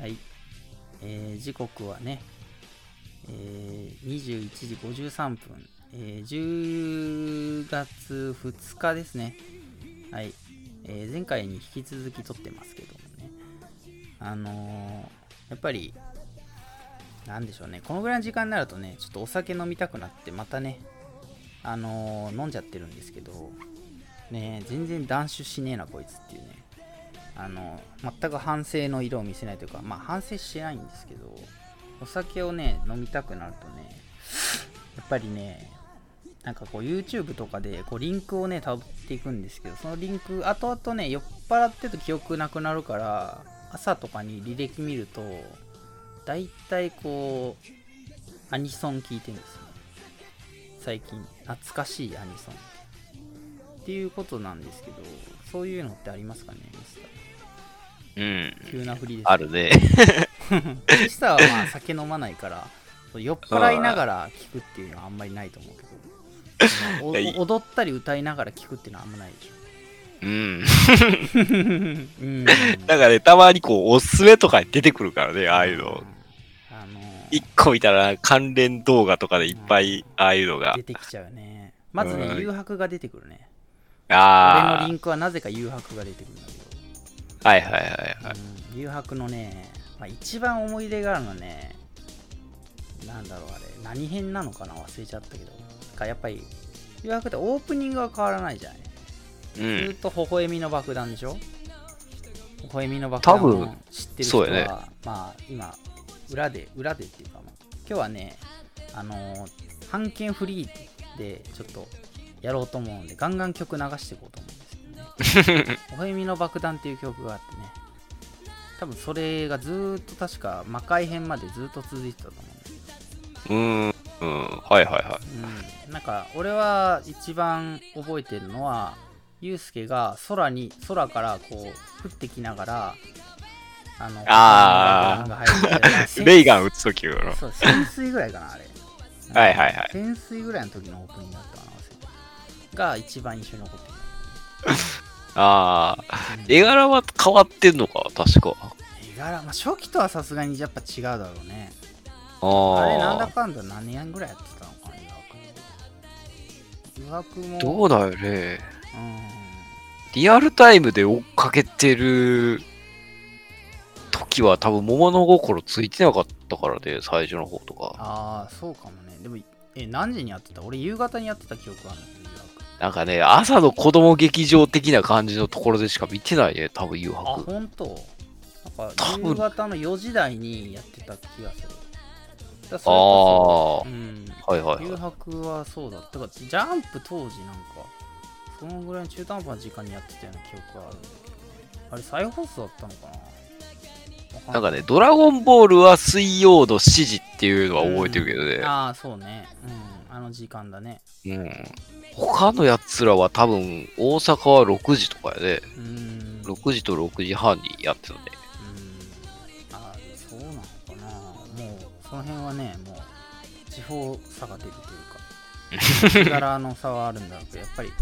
はい、時刻はね、21時53分、10月2日ですね。はい、前回に引き続き撮ってますけどもね、やっぱりなんでしょうね、このぐらいの時間になるとね、ちょっとお酒飲みたくなってまたね、飲んじゃってるんですけどね、全然断酒しねえなこいつっていうね、全く反省の色を見せないというか、まあ反省しないんですけど、お酒をね飲みたくなるとね、やっぱりね、なんかこう YouTube とかでこうリンクをねたどっていくんですけど、そのリンク後々ね、酔っ払ってると記憶なくなるから、朝とかに履歴見るとだいたいこうアニソン聴いてるんですよ、最近。懐かしいアニソンっていうことなんですけど、そういうのってありますかね、ミスター。急な振りです、ね、あるね。ミスターはまあ酒飲まないから酔っ払いながら聴くっていうのはあんまりないと思うけど、踊ったり歌いながら聴くっていうのはあんまないでしょ。うん。うん、なんかね、たまにこうおすすめとかに出てくるからね、ああいうの。1個見たら関連動画とかでいっぱいああいうのが出てきちゃうね。まずね、誘惑が出てくるね。ああ、俺のリンクはなぜか誘惑が出てくるんだけど、はいはいはいはい、うん、誘惑のね、まあ、一番思い出があるのはね、なんだろう、あれ何編なのかな、忘れちゃったけど、やっぱり誘惑ってオープニングは変わらないじゃない。ずっと微笑みの爆弾でしょ。微笑みの爆弾を知ってる人は、ね、まあ今裏でっていうか、今日はね、半券フリーでちょっとやろうと思うんで、ガンガン曲流していこうと思うんですけどね。おへみの爆弾っていう曲があってね、多分それがずっと確か魔界編までずっと続いてたと思うんですけど、はいはいはい、なんか俺は一番覚えてるのは、ゆうすけが空からこう降ってきながら、レイガン撃つときよ。そう、潜水ぐらいかな、あれ。はいはいはい。潜水ぐらいの時のオープニングだったかな、が一番印象に残ってる。ああ、うん、絵柄は変わってんのか、確か。絵柄、まあ、初期とはさすがにやっぱ違うだろうね。あれ、なんだかんだ何年ぐらいやってたのかな、誘惑も。どうだよね。うん。リアルタイムで追っかけてる時は多分桃の心ついてなかったからで、ね、最初の方とか。ああ、そうかもね。でも何時にやってた？俺夕方にやってた記憶があるんだけど。なんかね、朝の子供劇場的な感じのところでしか見てないね、多分誘惑。あ、ほんと？なんか夕方の4時台にやってた気がする。だからそう、はいはいはい、誘惑はそうだったから、ジャンプ当時なんかそのぐらいの中途半端な時間にやってたような記憶があるんだけど、あれ再放送だったのかな。なんかね、ドラゴンボールは水曜の7時っていうのは覚えてるけどね。ああ、そうね。うん。あの時間だね。うん。他のやつらは多分、大阪は6時とかやね。6時と6時半にやってたね。ああ、そうなのかな。もう、その辺はね、もう、地方差が出るというか、力の差はあるんだろうけど、やっぱり。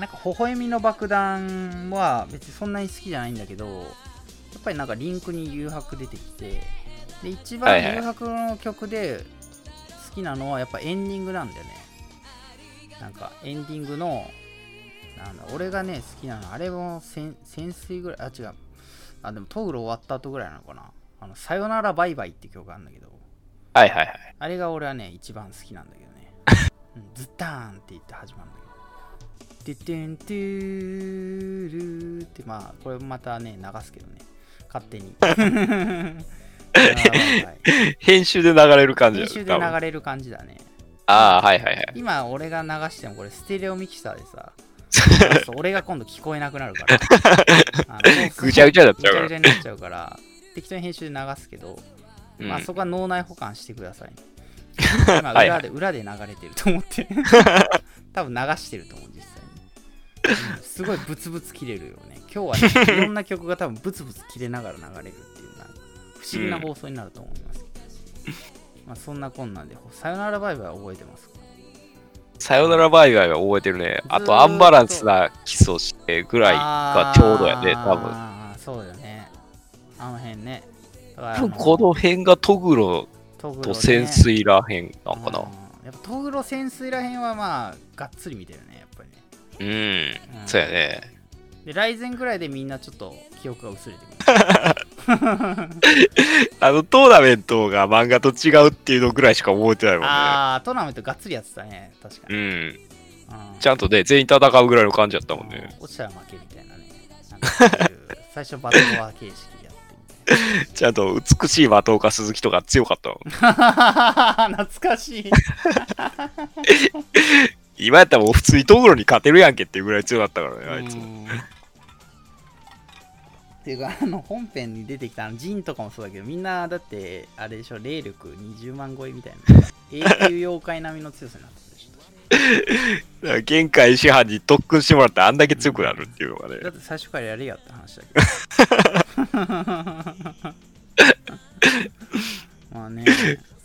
なんか、微笑みの爆弾は別にそんなに好きじゃないんだけど、やっぱりなんかリンクに誘惑出てきて、で一番誘惑の曲で好きなのはやっぱエンディングなんだよね。なんかエンディングのなんだ、俺がね好きなのあれも潜水ぐらい、あ違う、あでもトグロ終わった後ぐらいなのかな、さよならバイバイって曲があるんだけど、はいはいはい、あれが俺はね一番好きなんだけどね。ズターンって言って始まるんだけど、ててんてるって、まあこれまたね流すけどね、勝手に編集で流れる感じだね。編集で流れる感じだね。ああ、はいはいはい。今俺が流してもこれステレオミキサーでさ、俺が今度聞こえなくなるから、ぐちゃぐちゃになっちゃうから。ぐちゃぐちゃになっちゃうから、適当に編集で流すけど、まあそこは脳内保管してください。今裏で流れてると思って、多分流してると思う実際。すごいブツブツ切れるよね。今日はね、いろんな曲が多分ブツブツ切れながら流れるっていう、なんか不思議な放送になると思います。まあそんなこんなんで、さよならバイバイは覚えてますか？さよならバイバイは覚えてるね。あとアンバランスなキスをしてぐらいがちょうどやね、多分。ああ、そうだよね。アあの辺ね。この辺がトグロと潜水らへんなんかな、やっぱトグロ潜水らへんはまあがっつり見てるねやっぱりね。うん、うん、そうやね。でライゼンぐらいでみんなちょっと記憶が薄れてくるあのトーナメントが漫画と違うっていうのぐらいしか覚えてないもんね。ああトーナメントがっつりやってたね確かに。うんちゃんとね全員戦うぐらいの感じだったもんね。落ちたら負けみたいなねなんいう最初バトワー形式でやってみたいちゃんと美しい的岡鈴木とか強かったもん懐かしい今やったらもう普通にトグロに勝てるやんけっていうぐらい強かったからねあいつ。っていうかあの本編に出てきたあのジンとかもそうだけどみんなだってあれでしょ霊力20万超えみたいな永久妖怪並みの強さになってるでしょだから限界師範に特訓してもらってあんだけ強くなるっていうのがね、うん、だって最初からやれやって話だけどまあね、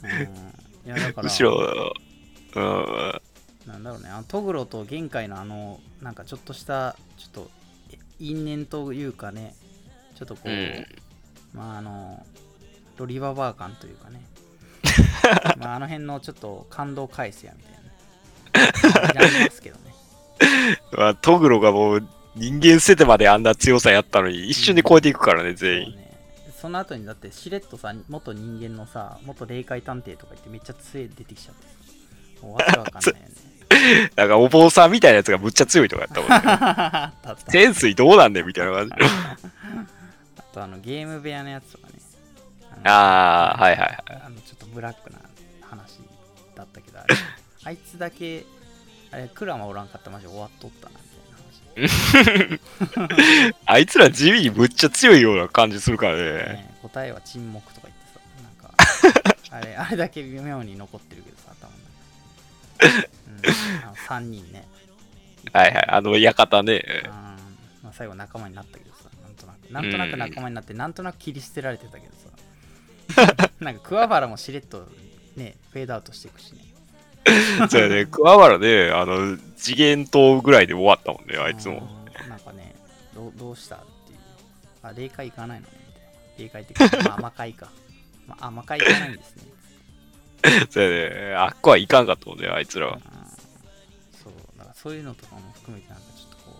うん、いやだから後ろ、うん、なんだろうねあのトグロと限界のあのなんかちょっとしたちょっと因縁というかねちょっとこう、うん、まああのロリババー感というかねまああの辺のちょっと感動返すやみたいなますけどねまあ、トグロがもう人間捨ててまであんな強さやったのに一瞬で超えていくからね、うん、全員 その後にだってしれっとさ元人間のさ元霊界探偵とか言ってめっちゃ強い出てきちゃってもうわけわかんないよねなんかお坊さんみたいなやつがむっちゃ強いとかやったもんね潜水どうなんねんみたいな感じあとあのゲーム部屋のやつとかねああはいはいはいあのちょっとブラックな話だったけどあれあいつだけあれクラマおらんかったらマジ終わっとったなみたいな話あいつら地味にむっちゃ強いような感じするから ね答えは沈黙とか言ってさなんかあれだけ妙に残ってるけどさ頭の中で、うん、あの3人ねはいはいあの館ね、うんまあ、最後仲間になったけどさなんとなく仲間になってなんとなく切り捨てられてたけどさなんか桑原もしれっとねフェードアウトしていくしねそうね、桑原ね、あの次元塔ぐらいで終わったもんね、あいつも。なんかね、どうしたっていう。あ、霊界行かないのねみたいな。霊界って、まあ、魔界か。まあ、魔界行かないんですね。そうね、あっこは行かんかったもんね、あいつらは。そう、だからそういうのとかも含めて、なんかちょっとこ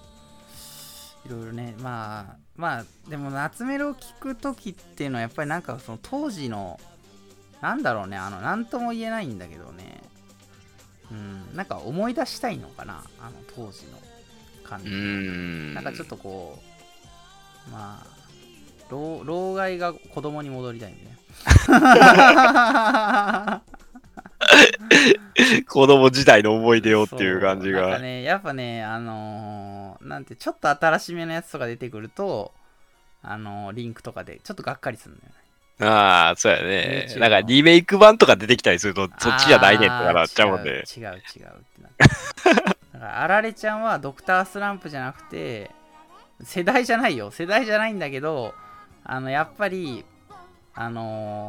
う、いろいろね、まあ、でも、夏メロを聞くときっていうのは、やっぱりなんかその当時の、なんだろうね、なんとも言えないんだけどね。うん、なんか思い出したいのかなあの当時の感じなんかちょっとこうまあ老害が子供に戻りたいんでね子供時代の思い出をっていう感じがなんかねやっぱねなんてちょっと新しめのやつとか出てくるとリンクとかでちょっとがっかりするんだよね。ああ、そうやね。なんかリメイク版とか出てきたりすると、そっちじゃないねってなっちゃうもんね。違うってなって。だからあられちゃんはドクタースランプじゃなくて、世代じゃないんだけど、やっぱり、エンディ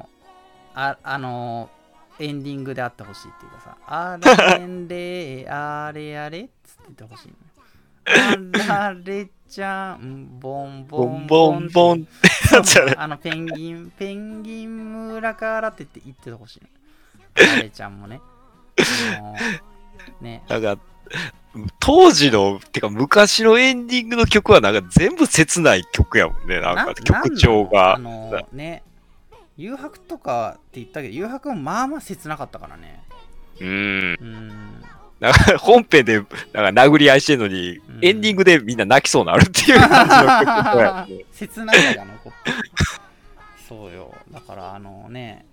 ングであってほしいっていうかさ、あれんれあれあれっつっててほしいのよ。あられちゃんボンボンボンボンってなっちゃうあのペンギン村からって言ってほしいあられちゃんもねねなんか当時のてか昔のエンディングの曲はなんか全部切ない曲やもんねなんか曲調がね誘白とかって言ったけど誘白もまあまあ切なかったからねうんなんか本編でなんか殴り合いしてるのに、うん、エンディングでみんな泣きそうになるっていう感じの切ないが残ってそうよだからね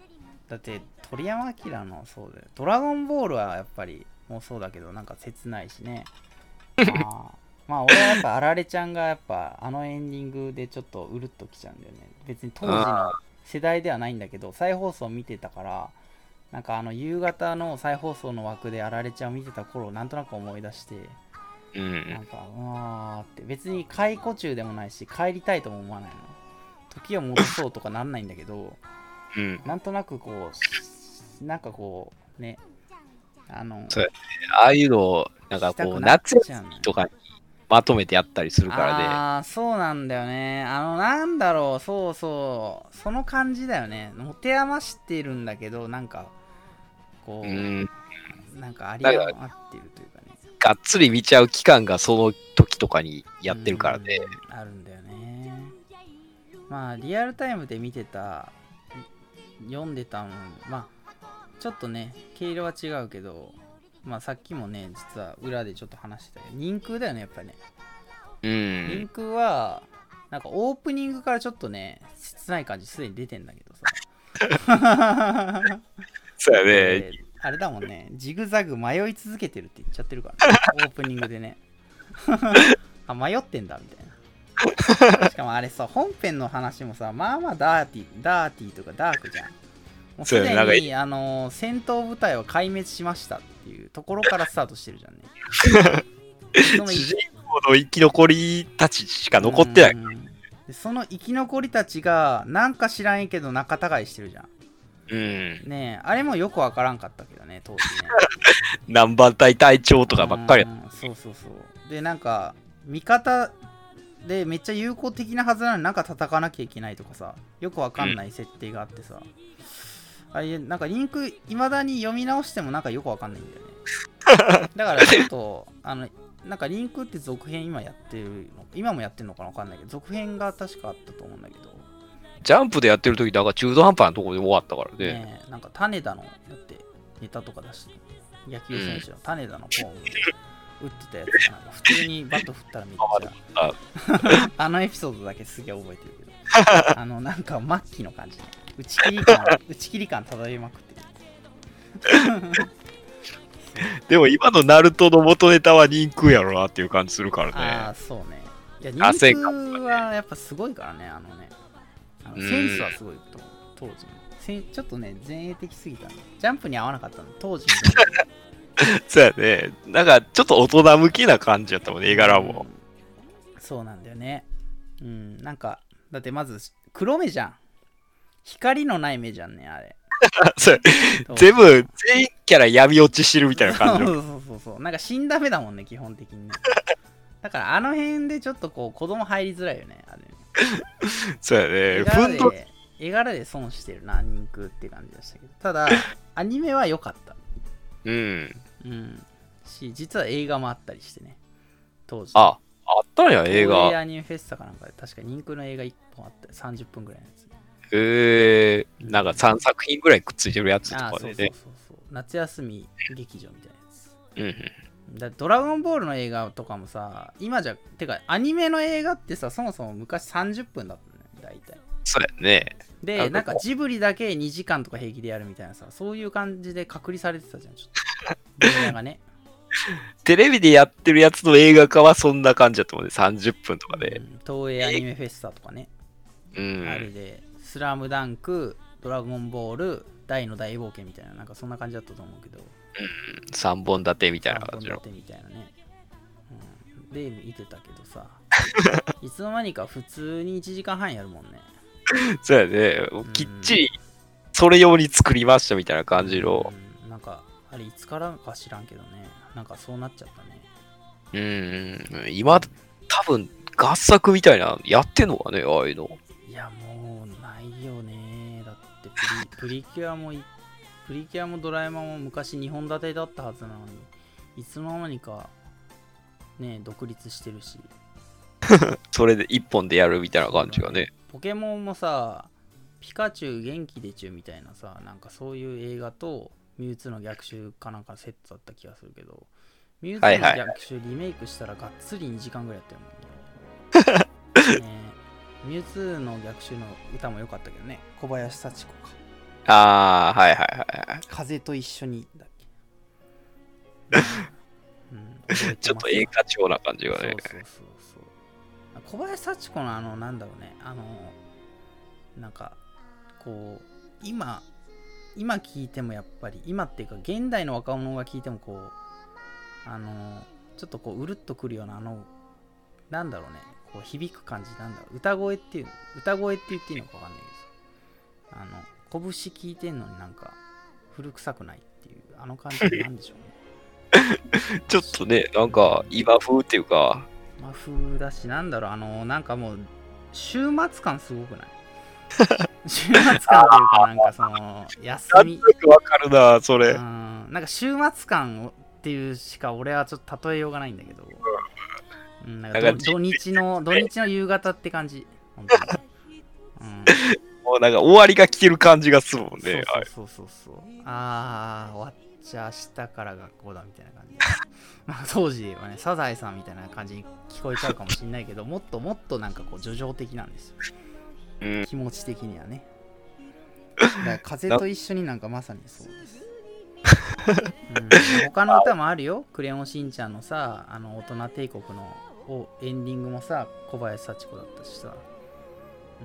だって鳥山明のそうだよドラゴンボールはやっぱりもうそうだけどなんか切ないしねまあ俺はやっぱあられちゃんがやっぱあのエンディングでちょっとうるっときちゃうんだよね別に当時の世代ではないんだけど再放送見てたからなんか夕方の再放送の枠であられちゃんを見てた頃をなんとなく思い出して、うん、なんかうわーって別に解雇中でもないし帰りたいとも思わないの時を戻そうとかなんないんだけど、うん、なんとなくこうなんかこうねああいうのをなんかこう夏休みとかにまとめてやったりするからで。ああ、そうなんだよね。なんだろう、そうそう、その感じだよね。持て余してるんだけど、なんか、こう、なんかあり余ってるというかね。がっつり見ちゃう期間がその時とかにやってるからで、ね。あるんだよね。まあ、リアルタイムで見てた、読んでたの、まあ、ちょっとね、毛色は違うけど、まあ、さっきもね、実は裏でちょっと話してたけど、人空だよね、やっぱりね。人空は、なんかオープニングからちょっとね、切ない感じすでに出てんだけどさ。そうやね。あれだもんね、ジグザグ迷い続けてるって言っちゃってるからね、オープニングでね。あ、迷ってんだ、みたいな。しかもあれさ、本編の話もさ、まあまあダーティーとかダークじゃん。もうすでに戦闘部隊は壊滅しましたっていうところからスタートしてるじゃんね。その主人公の生き残りたちしか残ってない。でその生き残りたちがなんか知らんけど仲違いしてるじゃん。ねえ、あれもよくわからんかったけどね、当時ね。南蛮隊隊長とかばっかりやった。そうそうそう。で、なんか味方でめっちゃ有効的なはずなのになんか叩かなきゃいけないとかさ、よくわかんない設定があってさ、あれなんかリンクいまだに読み直してもなんかよくわかんないんだよね。だからちょっとなんかリンクって続編今やってるの、今もやってるのかなわかんないけど、続編が確かあったと思うんだけど、ジャンプでやってる時だから中途半端なところで終わったから ねなんか種田のだってネタとか出して野球選手の種田のフォームで打ってたやつかな、普通にバット振ったらめっちゃエピソードだけすげえ覚えてるけど、なんか末期の感じで打ち切り感漂いまくってる。でも今のナルトの元ネタは人空やろなっていう感じするからね。ああ、そうね。いや、人空はやっぱすごいからね。センスはすごいと、当時のちょっとね前衛的すぎた、ね、ジャンプに合わなかったの当時の。そうやね、なんかちょっと大人向きな感じやったもんね、絵柄も、そうなんだよね。なんかだってまず黒目じゃん、光のない目じゃんね、あれ。そう、全キャラ闇落ちしてるみたいな感じ。そうなんか死んだ目だもんね、基本的に、ね、だからあの辺でちょっとこう子供入りづらいよね、あれ。そうやね、絵柄で損してるな、人空って感じでしたけど、ただアニメは良かった。し、実は映画もあったりしてね、当時。あったんや、映画。東映アニメフェスタかなんかで確か人空の映画1本あった、30分ぐらいのやつ。なんか3作品ぐらいくっついてるやつとかでね。そう夏休み劇場みたいなやつ。だドラゴンボールの映画とかもさ、今じゃてかアニメの映画ってさ、そもそも昔30分だったね、大体。そうやね。で、なんかジブリだけ2時間とか平気でやるみたいなさ、そういう感じで隔離されてたじゃん、ちょっと。みんながね。テレビでやってるやつの映画化はそんな感じだったもんね、30分とかで。東映アニメフェスタとかね。あれで、スラムダンク、ドラゴンボール、大の大冒険みたいな、なんかそんな感じだったと思うけど。3本立てみたいな感じの。3本立てみたいなね。で、見てたけどさ、いつの間にか普通に1時間半やるもんね。そうやね、きっちりそれ用に作りましたみたいな感じの、なんかあれいつからか知らんけどね、なんかそうなっちゃったね。今多分合作みたいなやってんのかね、ああいうの。いや、もうないよね。だってプリキュアもドラえもんも昔2本立てだったはずなのに、いつの間にかね独立してるし。それで1本でやるみたいな感じがね。ポケモンもさ、ピカチュウ元気でちゅうみたいなさ、なんかそういう映画とミュウツーの逆襲かなんかセットだった気がするけど、ミュウツーの逆襲リメイクしたらがっつり2時間ぐらいやったよもんね。ミュウツーの逆襲の歌も良かったけどね、小林幸子か。ああ、はいはいはい。風と一緒にだっけ。ちょっと映画調な感じがね。そう。小林幸子のなんだろうね、なんかこう今聞いてもやっぱり今っていうか現代の若者が聞いてもこうちょっとこううるっとくるようななんだろうね、こう響く感じなんだろう、歌声って言っていいのかわかんないけど、拳聞いてんのになんか古臭くないっていう感じなんでしょうね。ちょっとね、なんか今風っていうか。まあ風だし、なんだろう、なんかもう週末感すごくない週末感というか、なんかその休み、なんかわかるなそれ、うん、なんか週末感っていうしか俺はちょっと例えようがないんだけど、うん、なんか土日の夕方って感じ本当に、うん、もうなんか終わりが来てる感じがするもんね。そう、ああ終わったじゃあ明日から学校だみたいな感じでまあ当時はねサザエさんみたいな感じに聞こえちゃうかもしれないけどもっともっとなんかこう叙情的なんですよ、うん、気持ち的にはね。だから風と一緒になんかまさにそうです、うん、他の歌もあるよ、クレヨンしんちゃんのさ、あの大人帝国のエンディングもさ小林幸子だったしさ、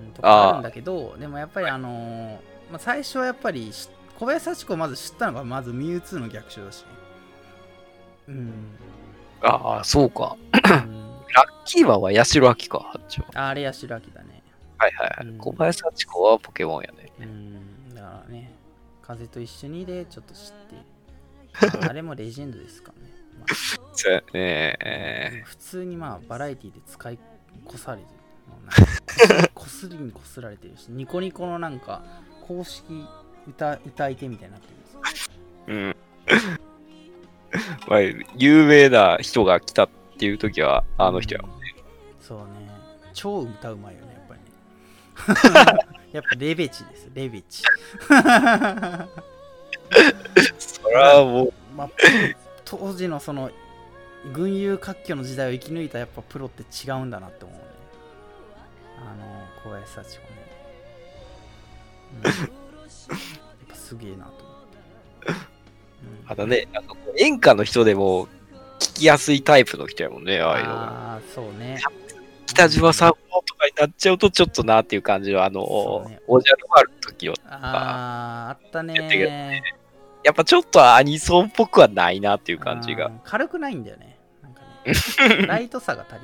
うん、とかあるんだけど、でもやっぱりまあ、最初はやっぱり小林幸子をまず知ったのがまずミュウツーの逆襲だし、うん、ああそうか、うん、ラッキーは八代亜紀か、あれ八代亜紀だね、はいはい、うん、小林幸子はポケモンやね、うん、だからね風と一緒にでちょっと知ってあれもレジェンドですからね、まあ、そうやね、普通にまあバラエティで使いこされてるこすりにこすられてるし、ニコニコのなんか公式歌い手みたいになってるんですよ。うん。まあ有名な人が来たっていう時はあの人やもんね。そうね。超歌うまいよねやっぱりね。やっぱレベチですレベチ。そらもう、まあ、当時のその群雄割拠の時代を生き抜いたやっぱプロって違うんだなって思うね。小林幸子ね。うんすげえなと思って、うん、あとねなんか演歌の人でも聞きやすいタイプの人やもんね、ああいうのが。あそうね、北島さんもとかになっちゃうとちょっとなっていう感じのね、おじゃる丸の時はあった ね、やっぱちょっとアニソンっぽくはないなっていう感じが、軽くないんだよ なんかねライトさが足り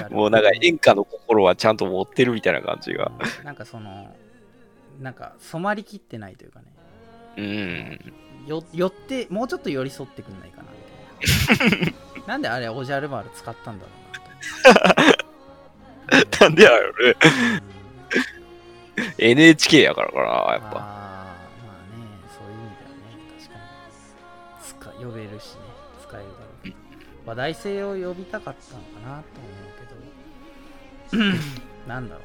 ないもうなんか演歌の心はちゃんと持ってるみたいな感じが、うん、なんかそのなんか染まりきってないというかね、うん、よってもうちょっと寄り添ってくんないかなみたいななんであれおじゃる丸使ったんだろうななんであれ、NHK やからかなやっぱ。あまあね、そういう意味ではね確かに呼べるしね、使えるだろうけど、話題性を呼びたかったのかなと思うけどなんだろう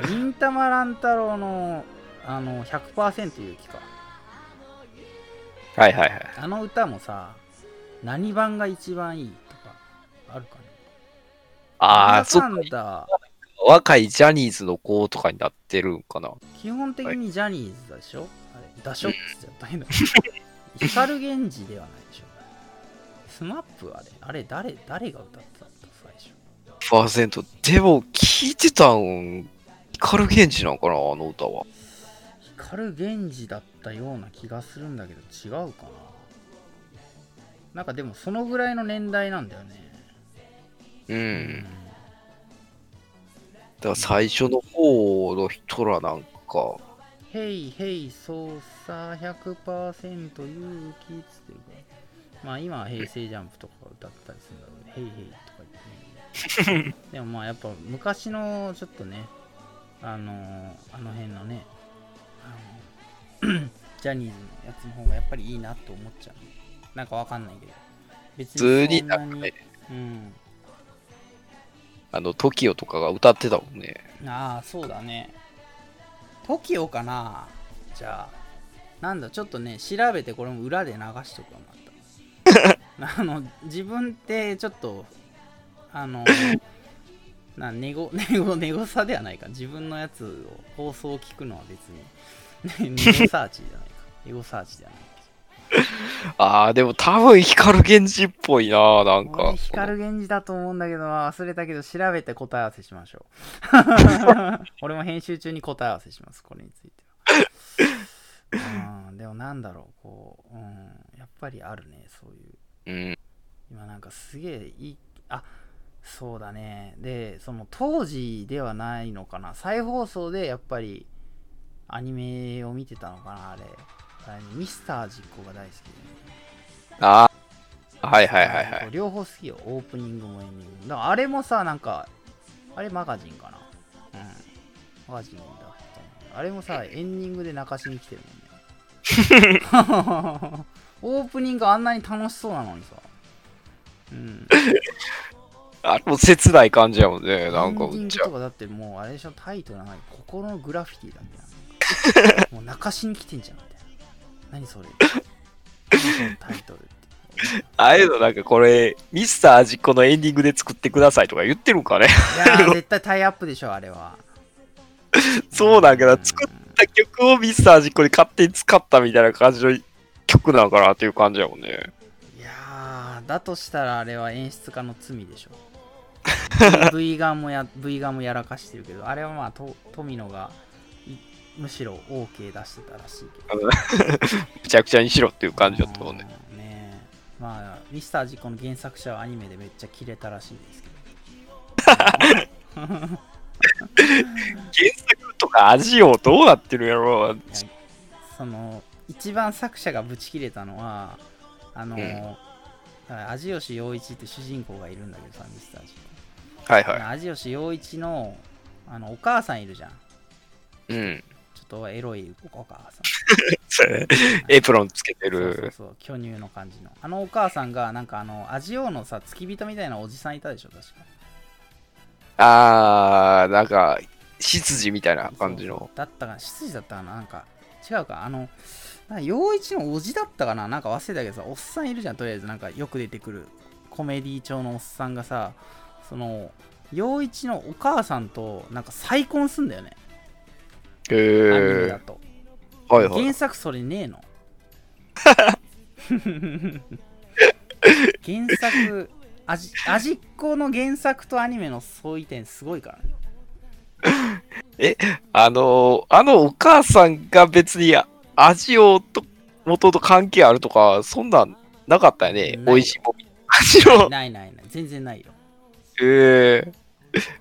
ね、忍たま乱太郎の100% 勇気か、はいはいはい、あの歌もさ何番が一番いいとかあるかね。ああそうだ、若いジャニーズの子とかになってるんかな。基本的にジャニーズでしょ、はい、あれだしょって言っちゃった変だ光源氏ではないでしょ。スマップあれ誰が歌ってたんだ最初。100% でも聞いてたん光源氏なんかな、あの歌は。光源氏だったような気がするんだけど違うかな。なんかでもそのぐらいの年代なんだよね。うん。だから最初の方の人らなんか。ヘイヘイ操作 100% 勇気っつってるから。まあ今は平成ジャンプとか歌ったりするんだろうね。ヘイヘイとか言ってね。でもまあやっぱ昔のちょっとね。あの辺のねジャニーズのやつの方がやっぱりいいなと思っちゃう。なんかわかんないけど別にそんなに、ね、うん、TOKIO とかが歌ってたもんね。ああそうだね、 TOKIO かな。じゃあなんだちょっとね調べてこれも裏で流しとくわまた自分ってちょっとネゴサではないか、自分のやつを放送を聞くのは別に、ね、ネゴサーチじゃないかネゴサーチではない。ああでも多分光源氏っぽいな、なんか光源氏だと思うんだけど忘れたけど調べて答え合わせしましょう俺も編集中に答え合わせしますこれについてはでもなんだろうこう、うん、やっぱりあるねそういう、うん、今なんかすげえいい、あそうだね。でその当時ではないのかな、再放送でやっぱりアニメを見てたのかな。あれミスター実行が大好きで、ね、あはいはいはいはい、両方好きよ、オープニングもエンディングも。だからあれもさ、なんかあれマガジンかな、うん、マガジンだったあれもさ、エンディングで泣かしに来てるもんねオープニングあんなに楽しそうなのにさ、うんあれも切ない感じやもんね、なんかエンディングとかだってもうあれでしょ、タイトルなんか心のグラフィティだみたいなもう泣かしに来てんじゃんみたいな、何それタイトルってああいうのなんかこれミスター味っ子のエンディングで作ってくださいとか言ってるんかねいや絶対タイアップでしょあれはそうなんかな、作った曲をミスター味っ子に勝手に使ったみたいな感じの曲なのかなっていう感じやもんね。いやだとしたらあれは演出家の罪でしょV ガンもやらかしてるけど、あれはまあ富野がむしろ OK 出してたらしいけどむちゃくちゃにしろっていう感じだったもんね。まあミスター・ジコの原作者はアニメでめっちゃキレたらしいんですけど原作とか味をどうなってるやろう。その一番作者がブチキレたのは味吉陽一って主人公がいるんだけどさ、ミスター・ジコ、はいはい、味吉陽一のお母さんいるじゃん、うん、ちょっとエロいお母さんそれエプロンつけてる、そう巨乳の感じのお母さんがなんかアジオのさ付き人みたいなおじさんいたでしょ確か。あーなんか執事みたいな感じのだったかな、執事だったかな、なんか違うか、陽一のおじだったかな、なんか忘れたけどさ、おっさんいるじゃん、とりあえずなんかよく出てくるコメディ調のおっさんがさ、その陽一のお母さんとなんか再婚すんだよね、アニメだと、はいはい、原作それねえの原作味っ子の原作とアニメの相違点すごいからねお母さんが別に味をと元と関係あるとかそんなんなかったよね。おいしいもみ味をない全然ないよ。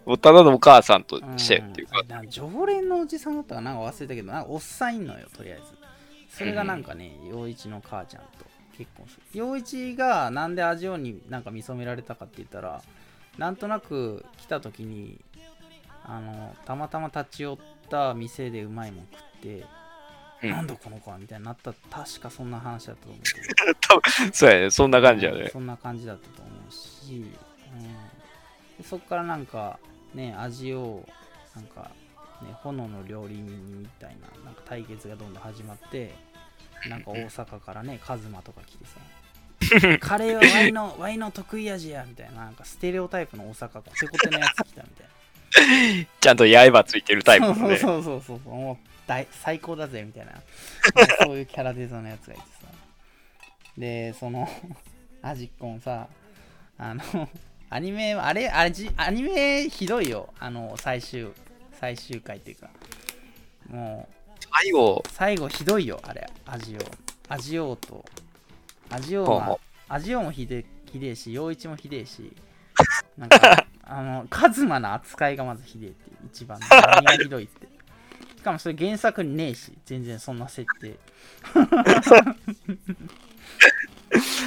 もうただのお母さんとしてっていうか、うん、常連のおじさんだったかなんか忘れたけど、なんかおっさんいんのよとりあえず。それがなんかね、陽一の母ちゃんと結婚する。陽一がなんで味をになんか見初められたかって言ったら、なんとなく来た時にたまたま立ち寄った店でうまいもん食って、うん、なんだこの子はみたいになった、確かそんな話だったと思うけどそうやね、そんな感じやね、そんな感じだったと思うし、うん、そっからなんかね、味をなんかね、炎の料理人みたいな、なんか対決がどんどん始まって、なんか大阪からね、カズマとか来てさカレーはワイの得意味やみたいな、なんかステレオタイプの大阪コテコテのやつ来たみたいなちゃんと刃ついてるタイプのね、そうもう最高だぜみたいなそういうキャラデザのやつがいてさ、でその味っ子もさアニメ、アニメひどいよ。最終回っていうか。もう、最後ひどいよ、あれ、味をもひでえし、陽一もひでえし、なんか、カズマの扱いがまずひでえって、一番、何がひどいって。しかもそれ原作にねえし、全然そんな設定。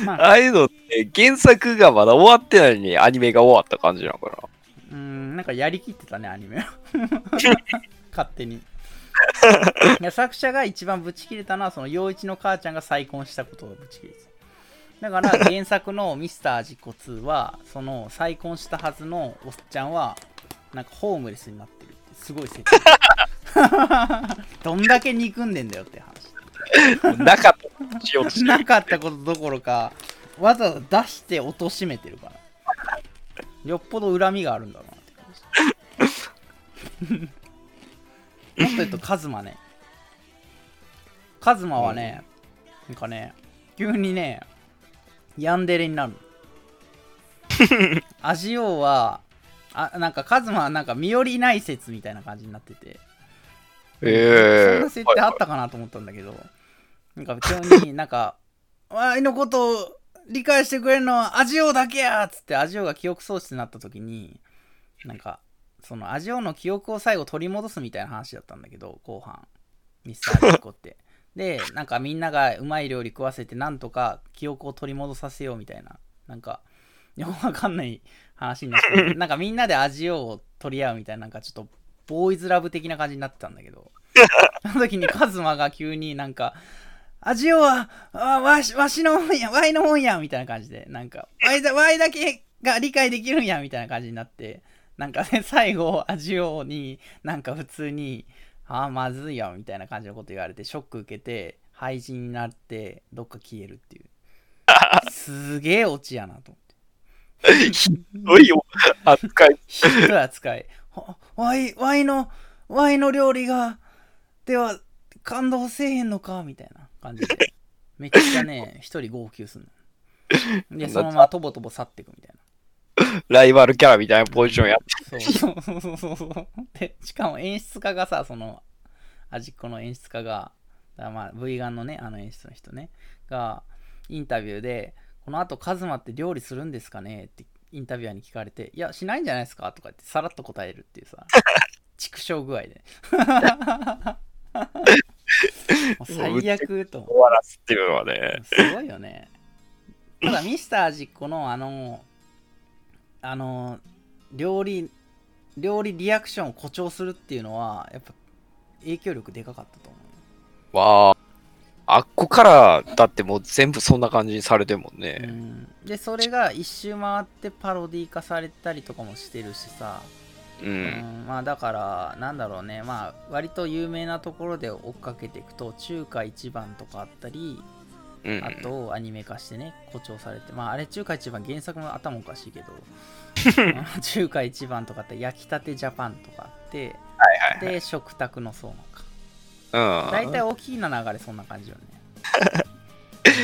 まあ、ああいうのって原作がまだ終わってないのにアニメが終わった感じなのかな。なんかやりきってたねアニメ勝手にいや作者が一番ブチ切れたのはその陽一の母ちゃんが再婚したことをブチ切れてた。だから原作のミスター味っ子2はその再婚したはずのおっちゃんはなんかホームレスになってるってすごい設定どんだけ憎んでんだよって話なかったことどころかわざわざ出して貶としめてるから、よっぽど恨みがあるんだろうなって感じもっと言うとカズマはね、なんかね急にねヤンデレになるアジオはなんかカズマはなんか身寄りない説みたいな感じになってて、そんな設定あったかなと思ったんだけど、なんか急になんかワイのことを理解してくれるのはアジオだけやっつって、アジオが記憶喪失になった時になんかそのアジオの記憶を最後取り戻すみたいな話だったんだけど、後半ミスター味っ子ってでなんかみんながうまい料理食わせてなんとか記憶を取り戻させようみたいななんかよくわかんない話になってなんかみんなで味を取り合うみたいな、なんかちょっとボーイズラブ的な感じになってたんだけど、その時にカズマが急になんか味をはわしのもんや、わいのもんやみたいな感じで、なんかわいだけが理解できるんやみたいな感じになって、なんかね、最後味をになんか普通にまずいよみたいな感じのこと言われてショック受けて廃人になってどっか消えるっていうすげえオチやなと思ってひどいよ扱いひどい扱い、ワイの料理がでは感動せえへんのかみたいな感じでめっちゃね一人号泣すんので、そのままとぼとぼ去っていくみたいなライバルキャラみたいなポジションやってそうで、しかも演出家がさ、その味っ子の演出家がだ、まあ V ガンのね、あの演出の人ねがインタビューで、このあとカズマって料理するんですかねってインタビュアーに聞かれて、いやしないんじゃないですかとかってさらっと答えるっていうさ畜生具合でもう最悪と終わらすっていうのはねすごいよね。ただミスター味っ子のあの料理リアクションを誇張するっていうのはやっぱ影響力でかかったと思うわ。あっこからだってもう全部そんな感じにされてるもんね、うん、でそれが一周回ってパロディ化されたりとかもしてるしさ、うん、まあだからなんだろうね、まあ割と有名なところで追っかけていくと中華一番とかあったり、あとアニメ化してね誇張されて、まああれ中華一番原作も頭おかしいけど中華一番とかあって焼きたてジャパンとかあって、はいはいはい、で食卓の層のか、大体大きいな流れそんな感じよね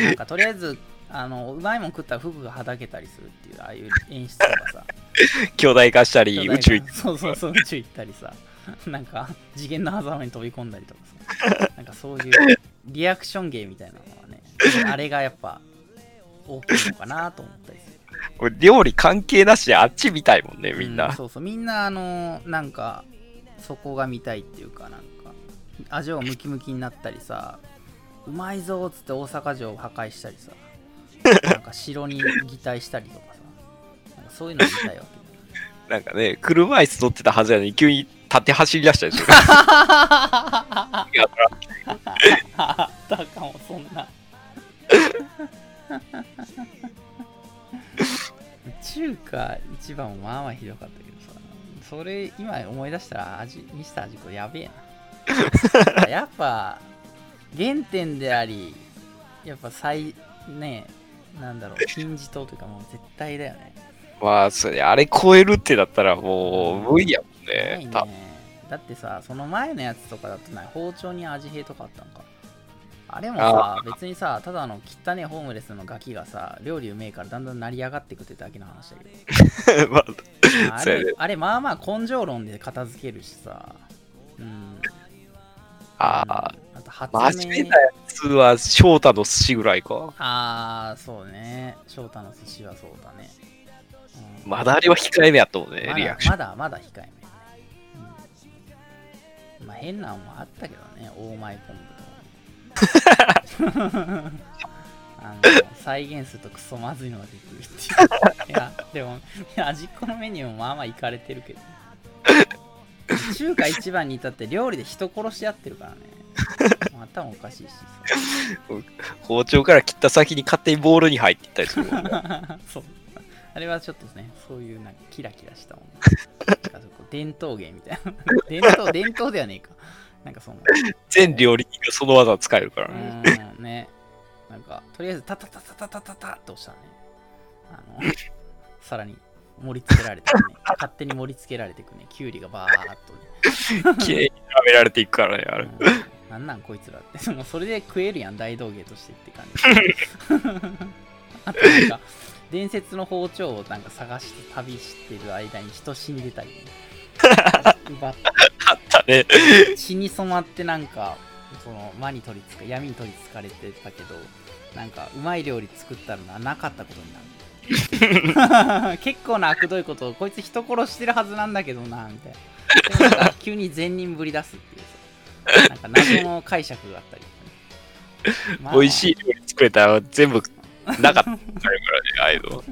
なんかとりあえずうまいもん食ったら服がはだけたりするっていう、ああいう演出とかさ兄弟化したり宇宙行ったりそう宇宙行ったりさなんか次元の狭間に飛び込んだりとかさなんかそういうリアクション芸みたいなのはねあれがやっぱ大きいのかなと思ったりする。これ料理関係なし、あっち見たいもんねみんな、うん、そうみんななんかそこが見たいっていうか、なんか味をムキムキになったりさ、うまいぞーっつって大阪城を破壊したりさなんか城に擬態したりとかさ、なんかそういうの見たいわけなんかね、車椅子取ってたはずやのに急に立て走り出したりするあったかもそんな中華一番もまあまあひどかったけどさ、それ今思い出したらミスター味っ子やべえなやっぱ原点であり、やっぱなんだろう、金字塔というかもう絶対だよね。まあそれあれ超えるってだったらもう無理やもんね、うん、だってさ、その前のやつとかだとない包丁に味変とかあったのか、あれもさ別にさ、ただ汚ねホームレスのガキがさ料理うめえからだんだん成り上がってくってだけの話だけど、まあ、あれまあまあ根性論で片付けるしさ、うん、あと初めなやつは翔太の寿司ぐらいか。ああそうね、翔太の寿司はそうだね、うん、まだあれは控えめやったもんね、リアクションまだ控えめ、うん、まあ変なのもあったけどね、オーマイポンプと再現するとクソまずいのができるっていういやでも味っ子のメニューもまあまあイカれてるけど中華一番に至って料理で人殺し合ってるからね頭おかしいし包丁から切った先に勝手にボールに入っていったりするもん、ね、そうあれはちょっとね、そういうなんかキラキラしたもん、ね、伝統芸みたいな伝統ではねえか、なんかその全料理人がその技を使えるからね。うんね、なんかとりあえずタタタタタタタタって押したらね、さらに盛り付けられてね、勝手に盛り付けられていくね、キュウリがバーっとね、綺麗に食べられていくからねあれ。なんこいつらって、もうそれで食えるやん大道芸としてって感じ。あとなんか伝説の包丁をなんか探して旅してる間に人死んでたり、ね。奪ってあったね血に染まってなんかその魔に取りつか闇に取りつかれてたけど、なんかうまい料理作ったのはなかったことになる結構な悪どいことをこいつ人殺してるはずなんだけどなみたいな、なんか急に善人ぶり出すっていうさ、なんか謎の解釈があったり、まあ、美味しい料理作れたら全部なかったからね、ああいうの。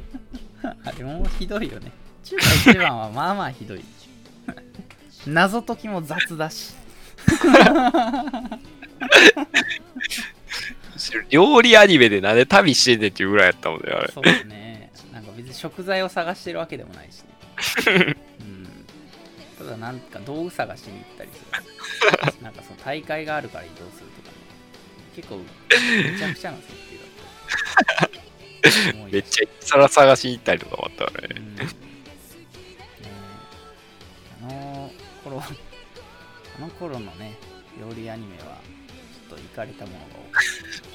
あれもひどいよね。中華一番はまあまあひどい。謎解きも雑だし。料理アニメでなんで旅してんねんっていうぐらいやったもんね、あれ。そうですね。なんか別に食材を探してるわけでもないしね。うん、ただなんか道具探しに行ったりする。なんかその大会があるから移動するとかね。結構めちゃくちゃな設定だった。めっちゃいっさら探しに行ったりとかもあったね。うん、あの頃のね、料理アニメはちょっとイカれたものが多かった。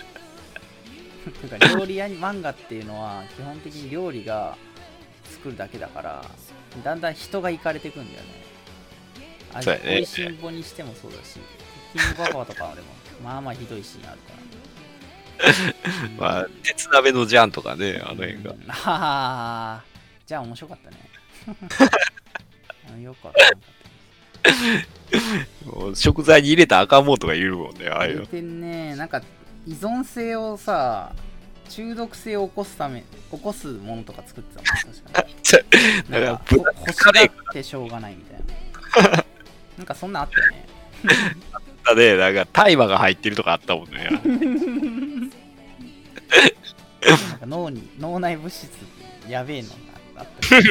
なんか料理や漫画っていうのは基本的に料理が作るだけだからだんだん人がいかれていくんだよね。あれ、美味しんぼにしてもそうだし、キングババアとかはでもまあまあひどいシーンあるから、ね。まあ鉄鍋のジャンとかね、あの辺が。ああ、じゃあ面白かったね。よくわかんなかったです。もう食材に入れた赤ん坊とかいるもんね、ああいう。てね、なんか。依存性をさ、中毒性を起こすものとか作ってたもん、確かに。なんか欲しがってしょうがないみたいな。なんかそんなあったよね。あったね、なんか大麻が入ってるとかあったもんね。なんか脳内物質ってやべえのがあったり。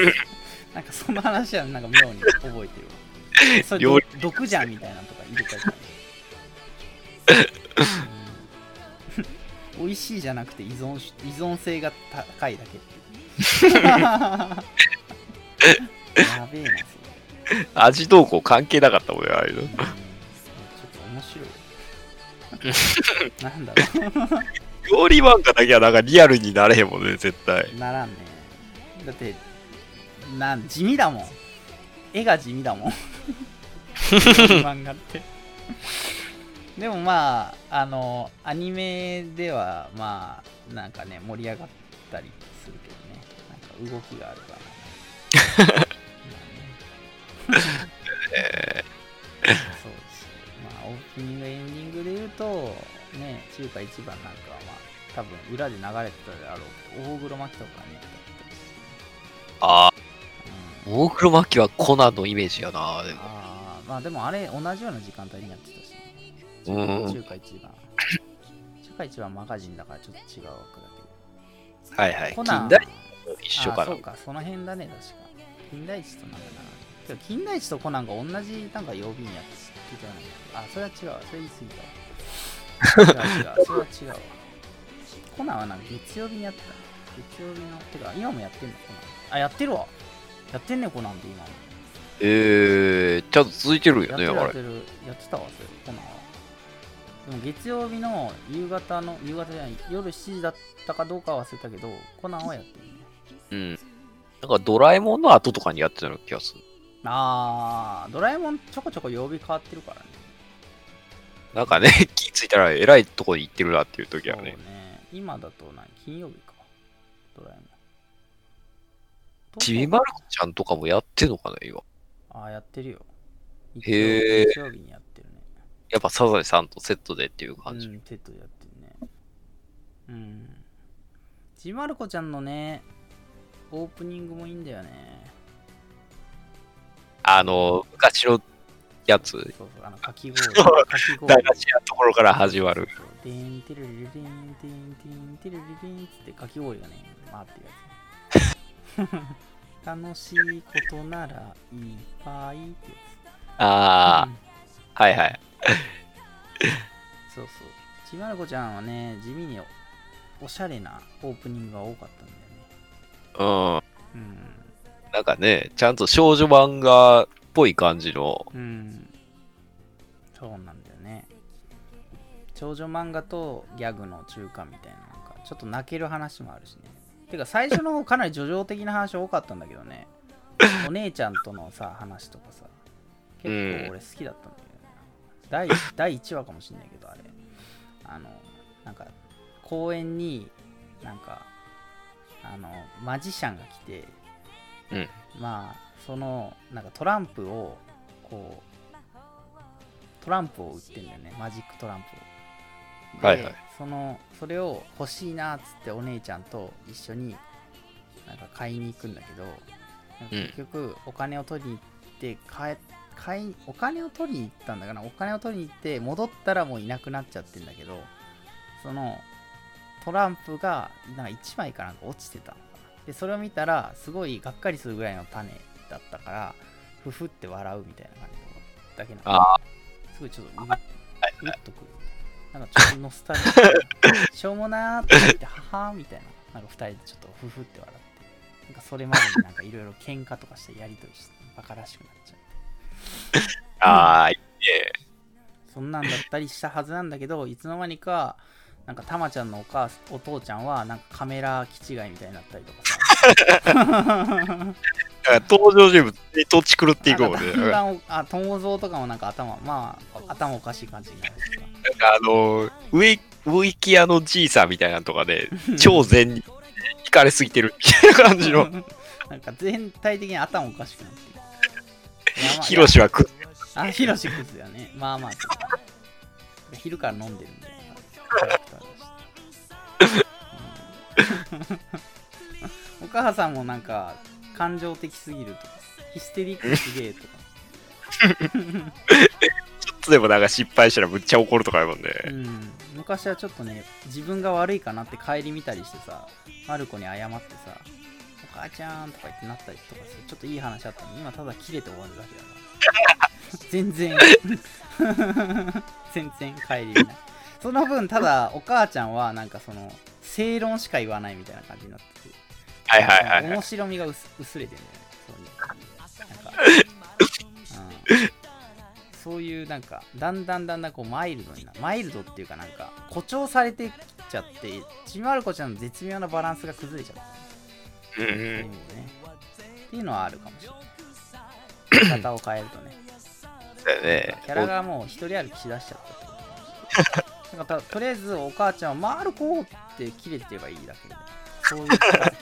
なんかその話はなんか妙に覚えてるわ。それ毒じゃんみたいなのとか入れたりとか。美味しいじゃなくて依存性が高いだけって。やべえな、それ。味動向関係なかったもんね、ああいうの。ちょっと面白い。なんだろう。料理漫画だけはなんかリアルになれへんもんね、絶対。ならんね。だって、地味だもん。絵が地味だもん。漫画って。でもまあ、アニメではまあ、なんかね、盛り上がったりするけどね、なんか動きがあるから、ね。そうです。まあ、オープニング、エンディングで言うと、ね、中華一番なんかはまあ、多分裏で流れてたであろう、大黒摩季とかね、ああ、うん、大黒摩季はコナンのイメージやな、でも。ああ、まあでもあれ、同じような時間帯にやってたし。中華一番。中華一番マガジンだからちょっと違う枠だけど。はいはい。コナン金田一一緒かな。そうか、その辺だね、確か。金田一となんだな。金田一とコナンが同じなんか曜日にやってたよね。あ、それは違う。それ言い過ぎた。違う。それは違うわ。コナンはなんか月曜日にやってた。月曜日のてか今もやってんのコナン。あ、やってるわ。やってんねコナンって今も。ちゃんと続いてるよね。やってたわそれコナンは。でも月曜日の夕方じゃない、夜7時だったかどうかは忘れたけど、コナンはやってるね。うん。なんかドラえもんの後とかにやってたの気がする。あー、ドラえもんちょこちょこ曜日変わってるからね。なんかね、気ついたらえらいとこに行ってるなっていう時はね。そうね。今だと金曜日か。ドラえもん。ちびまる子ちゃんとかもやってんのかな、今。あー、やってるよ。へー。日曜日にやってる。やっぱサザエさんとセットでっていう感じ。うん、セットでやってるね。うん。ちまる子ちゃんのね、オープニングもいいんだよね。昔のやつ。そう、かき氷。大事なところから始まる。でんてるりりん、でんてんてるりりんってかき氷がね、回ってるやつ。楽しいことならいっぱいってやつ。ああ、うん、はいはい。そうそう、ちまる子ちゃんはね、地味におしゃれなオープニングが多かったんだよね。うん。なんかね、ちゃんと少女漫画っぽい感じの。うん。そうなんだよね。少女漫画とギャグの中間みたいな、なんかちょっと泣ける話もあるしね。てか最初の方かなり叙情的な話多かったんだけどね。お姉ちゃんとのさ、話とかさ、結構俺好きだったんだよ。第1話かもしれないけど、あれなんか公園になんかマジシャンが来て、うん、まあそのなんかトランプを売ってんだよね、マジックトランプを。はいはい、それを欲しいなっつってお姉ちゃんと一緒になんか買いに行くんだけど、結局お金を取りに行ってお金を取りに行ったんだから、お金を取りに行って戻ったらもういなくなっちゃってんだけど、そのトランプがなんか1枚かなんか落ちてたのかな。でそれを見たらすごいがっかりするぐらいの種だったから、ふふって笑うみたいな感じだけなの。すごいちょっとうっとくる、なんかちょっとノスタルジーしょうもなーって言ってははーみたいな、なんか2人でちょっとふふって笑って、なんかそれまでになんかいろいろ喧嘩とかしてやりとりしてバカらしくなっちゃう。ああいいね。そんなんだったりしたはずなんだけど、いつの間にかなんかたまちゃんのお父ちゃんはなんかカメラ気違いみたいになったりとかさ登場人物にとち狂っていこうね。あ、友蔵とかもなんか頭おかしい感じになるとか植木屋のじいさんみたいなとかで超善に惹かれすぎてるみたいな感じのなんか全体的に頭おかしくなってる。ヒロシはクズ。あ、ヒロシクズだよね。まあまあ昼から飲んでるんでお母さんもなんか感情的すぎるとかヒステリックすげえとかちょっとでもなんか失敗したらむっちゃ怒るとかやもんね、うん、昔はちょっとね自分が悪いかなって帰り見たりしてさ、マルコに謝ってさお母ちゃんとか言ってなったりとかする、ちょっといい話あったのに今ただキレて終わるだけだから全然帰り見ない。その分ただお母ちゃんはなんかその正論しか言わないみたいな感じになってて、はいはいはいはい、面白みが薄れてるんだよね。そういうなんかだんだんこうマイルドっていうかなんか誇張されてきちゃって、ちびまる子ちゃんの絶妙なバランスが崩れちゃった、ね、そういうねっていうのはあるかもしれない。方を変えるとねキャラがもう一人歩きしだしちゃったってことなんかとりあえずお母ちゃんはマルコってキレてればいいだけで、そういう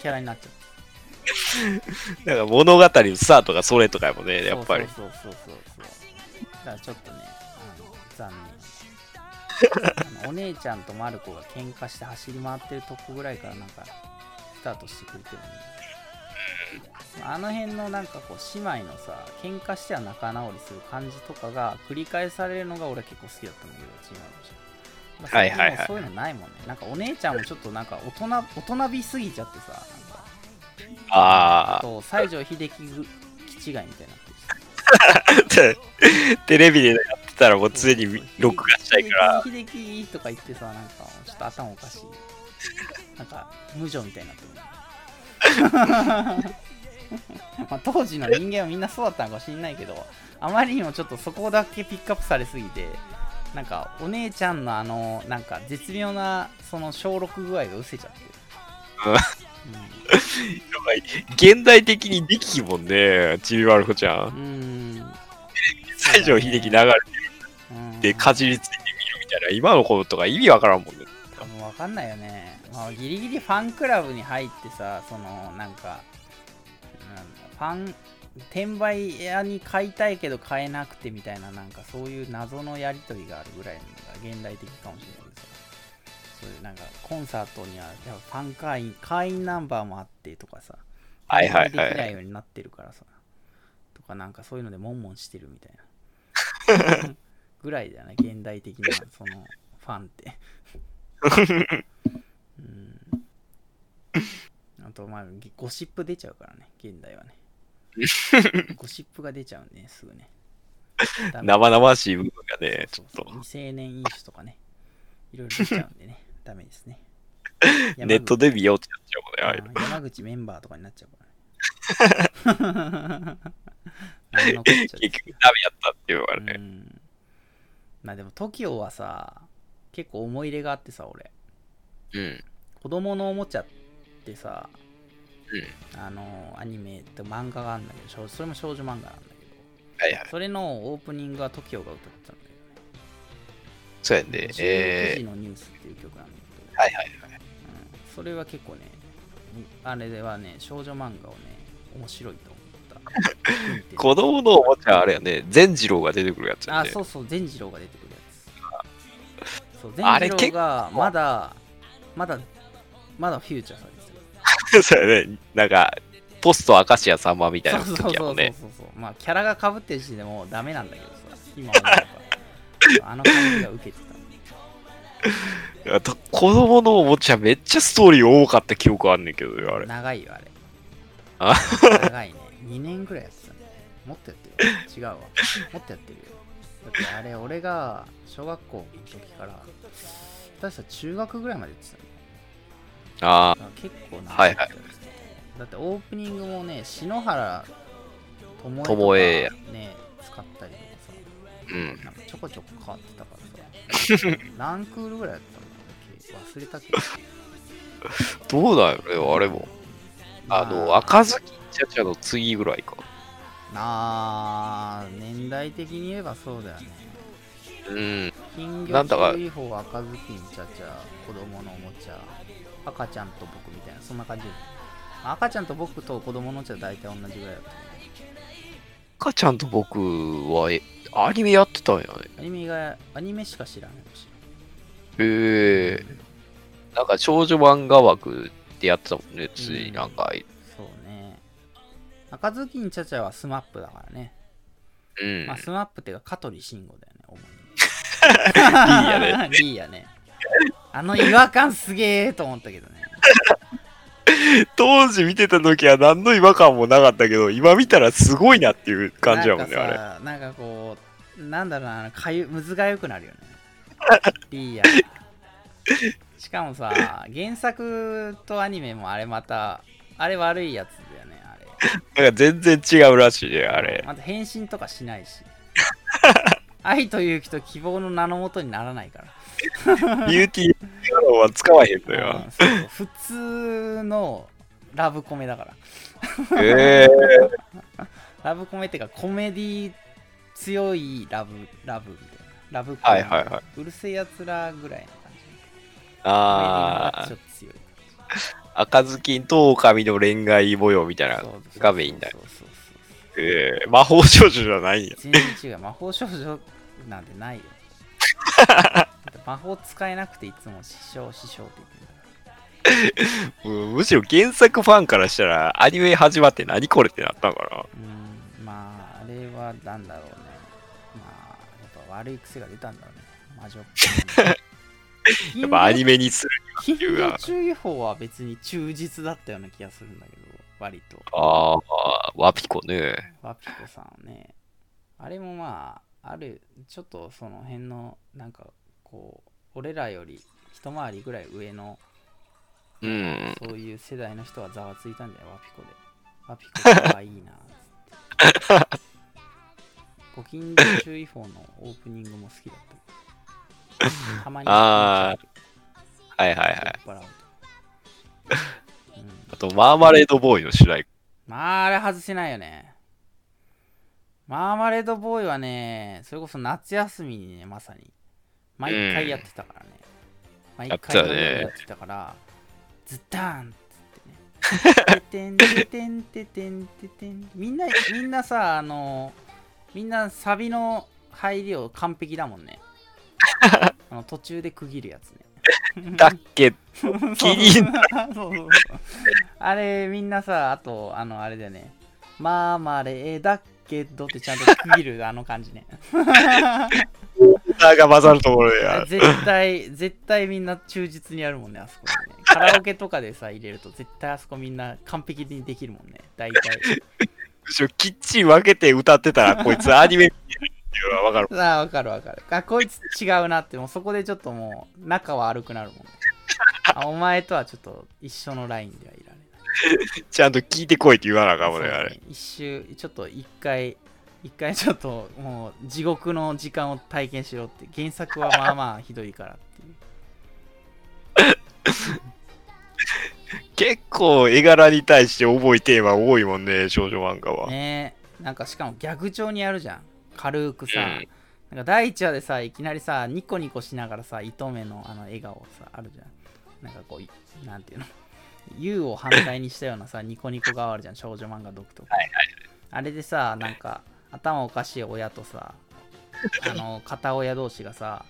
キャラになっちゃうなんか物語のスタートがそれとかもね、やっぱりそうだからちょっとね残念お姉ちゃんとマルコが喧嘩して走り回ってるとこぐらいからなんかスタートしてくれてるのに、あの辺のなんかこう姉妹のさ喧嘩しては仲直りする感じとかが繰り返されるのが俺結構好きだったんだけど、違うはいはいはい、そういうのないもんね。なんかお姉ちゃんもちょっとなんか大人びすぎちゃってさ、なんかあと西城秀樹気違いみたいになってテレビでやってたらもう常に録画したいから秀樹とか言ってさ、なんかちょっと頭おかしいなんか無情みたいになってるまあ当時の人間はみんなそうだったのかもしれないけど、あまりにもちょっとそこだけピックアップされすぎて、なんかお姉ちゃんのなんか絶妙なその小6具合がうせちゃってる、現代的にできひもんねちびまる子ちゃん、西城秀樹流れてるでかじりついてみるみたいな、今の子とか意味わからんもんね。多分わかんないよね、まあ、ギリギリファンクラブに入ってさ、そのなんか、転売屋に買いたいけど買えなくてみたいな、なんかそういう謎のやり取りがあるぐらいのが現代的かもしれないです。そういうなんかコンサートにはやっぱファン会員ナンバーもあってとかさ、はいはいはい、できないようになってるからさ、とかなんかそういうのでモンモンしてるみたいなぐらいだよね現代的なそのファンってうん。あとまあゴシップ出ちゃうからね現代はね。ゴシップが出ちゃうねすぐね。生々しい部分がね、そうそうそうちょっと未成年飲酒とかね、いろいろ出ちゃうんでねダメですね。ネットデビューってなっちゃうもんね。山口メンバーとかになっちゃうからね結局ダメやったっていうのがね、まあでも TOKIO はさ結構思い入れがあってさ、俺、子供のおもちゃってさ、アニメと漫画があるんだけど、それも少女漫画なんだけど、はいはい、それのオープニングは TOKIO が歌ってたんだよね。そうやね、19時のニュースっていう曲なんだけど、はいはいはい、それは結構ねあれではね少女漫画をね面白いと思った子供のおもちゃあれやね、善次郎が出てくるやつやね。あ、そうそう、善次郎が出てくるやそう、善次郎がまだフューチャーされてる。そうやね、なんかポスト明石家さんまみたいな時やもんね。まあキャラが被ってる時点でもうダメなんだけどさ、今はなんかあの感じが受けてた。あと子供のおもちゃめっちゃストーリー多かった記憶あんねんけど、あれ長いよあれ。あ長いね、2年くらいやってたね。もっとやってるよ。違うわ、もっとやってるよ。だってあれ俺が小学校の時から確か中学ぐらいまでやってたね。ああ結構長い、ね。はいはい。だってオープニングもね、篠原ともえとかね使ったりとかさ、うん、なんかちょこちょこ変わってたからさ何クールぐらいだったの忘れたけどどうだよね、あれも、まあ、赤ずきんちゃちゃの次ぐらいかな。年代的に言えばそうだよね。うん、金魚注意報、赤ずきんちゃちゃ、子供のおもちゃ、赤ちゃんと僕みたいな、そんな感じ。赤ちゃんと僕と子供のうちは大体同じぐらいだった。赤ちゃんと僕はアニメやってたんやね。アニメしか知らないかしら。へえ。なんか少女漫画枠でやってたもんね、ついなんか。そうね。赤ずきんちゃちゃはスマップだからね。うん。まあ、スマップっていうか香取慎吾だよね、主に。いいやね。あの違和感すげえと思ったけどね。当時見てた時は何の違和感もなかったけど、今見たらすごいなっていう感じやもんね、あれ。なんかこう、なんだろうな、むずがゆくなるよね。いいや。しかもさ、原作とアニメもあれまた、あれ悪いやつだよね、あれ。なんか全然違うらしいね、あれ。また変身とかしないし。愛と勇気と希望の名のもとにならないから。ビューティーガローは使わへんのよ。そうそう、普通のラブコメだから。ラブコメってかコメディ強いラブみたいな。ラブコメ。はいはいはい。うるせえやつらぐらいの感じ。ああ。ちょっと強い。赤ずきんと狼の恋愛模様みたいながメインだよ。魔法少女じゃないよ。全然違う。魔法少女なんてないよ。魔法使えなくていつも師匠って言ってるむしろ原作ファンからしたらアニメ始まって何これってなったから。まああれはなんだろうね。まあやっぱ悪い癖が出たんだろうね。魔女っぽい、ね。やっぱアニメにするにはっていうか。金魚注意報は別に忠実だったような気がするんだけど。割とワピコね、ワピコさんね、あれもまああるちょっとその辺のなんかこう俺らより一回りぐらい上の、うん、そういう世代の人はざわついたんだよ、ワピコかわいいなっつってご近所注意報のオープニングも好きだったたまにああはいはいはいあとマーマレードボーイの主題歌、まああれ外せないよね。マーマレードボーイはね、それこそ夏休みにね、まさに毎回やってたからね、毎回やってたからズタンってねてんててんててんててん、みんなさ、みんなサビの入りを完璧だもんね途中で区切るやつねだっけキリンそうあれみんなさ、あとあれだよね、マーマレーだっけどってちゃんと区切るあの感じね歌が混ざるところや絶対みんな忠実にやるもんね、あそこねカラオケとかでさ入れると絶対あそこみんな完璧にできるもんね、大体きっちり分けて歌ってたらこいつアニメわかる。あ、わかる。あ、こいつ違うなって、もうそこでちょっともう仲は悪くなるもん、ねあ。お前とはちょっと一緒のラインではいられない。ちゃんと聞いてこいって言わなあかん、俺、ね、あれ。一回ちょっともう地獄の時間を体験しろって。原作はまあまあひどいからっていう。結構絵柄に対して重いテーマ多いもんね、少女漫画は。ねえ、なんかしかも逆調にやるじゃん。軽くさ、なんか第1話でさ、いきなりさ、ニコニコしながらさ、糸目のあの笑顔さ、あるじゃん。なんかこう、なんていうの、U を反対にしたようなさ、ニコニコがあるじゃん、少女漫画独特。はいはい、あれでさ、なんか、頭おかしい親とさ、片親同士がさ、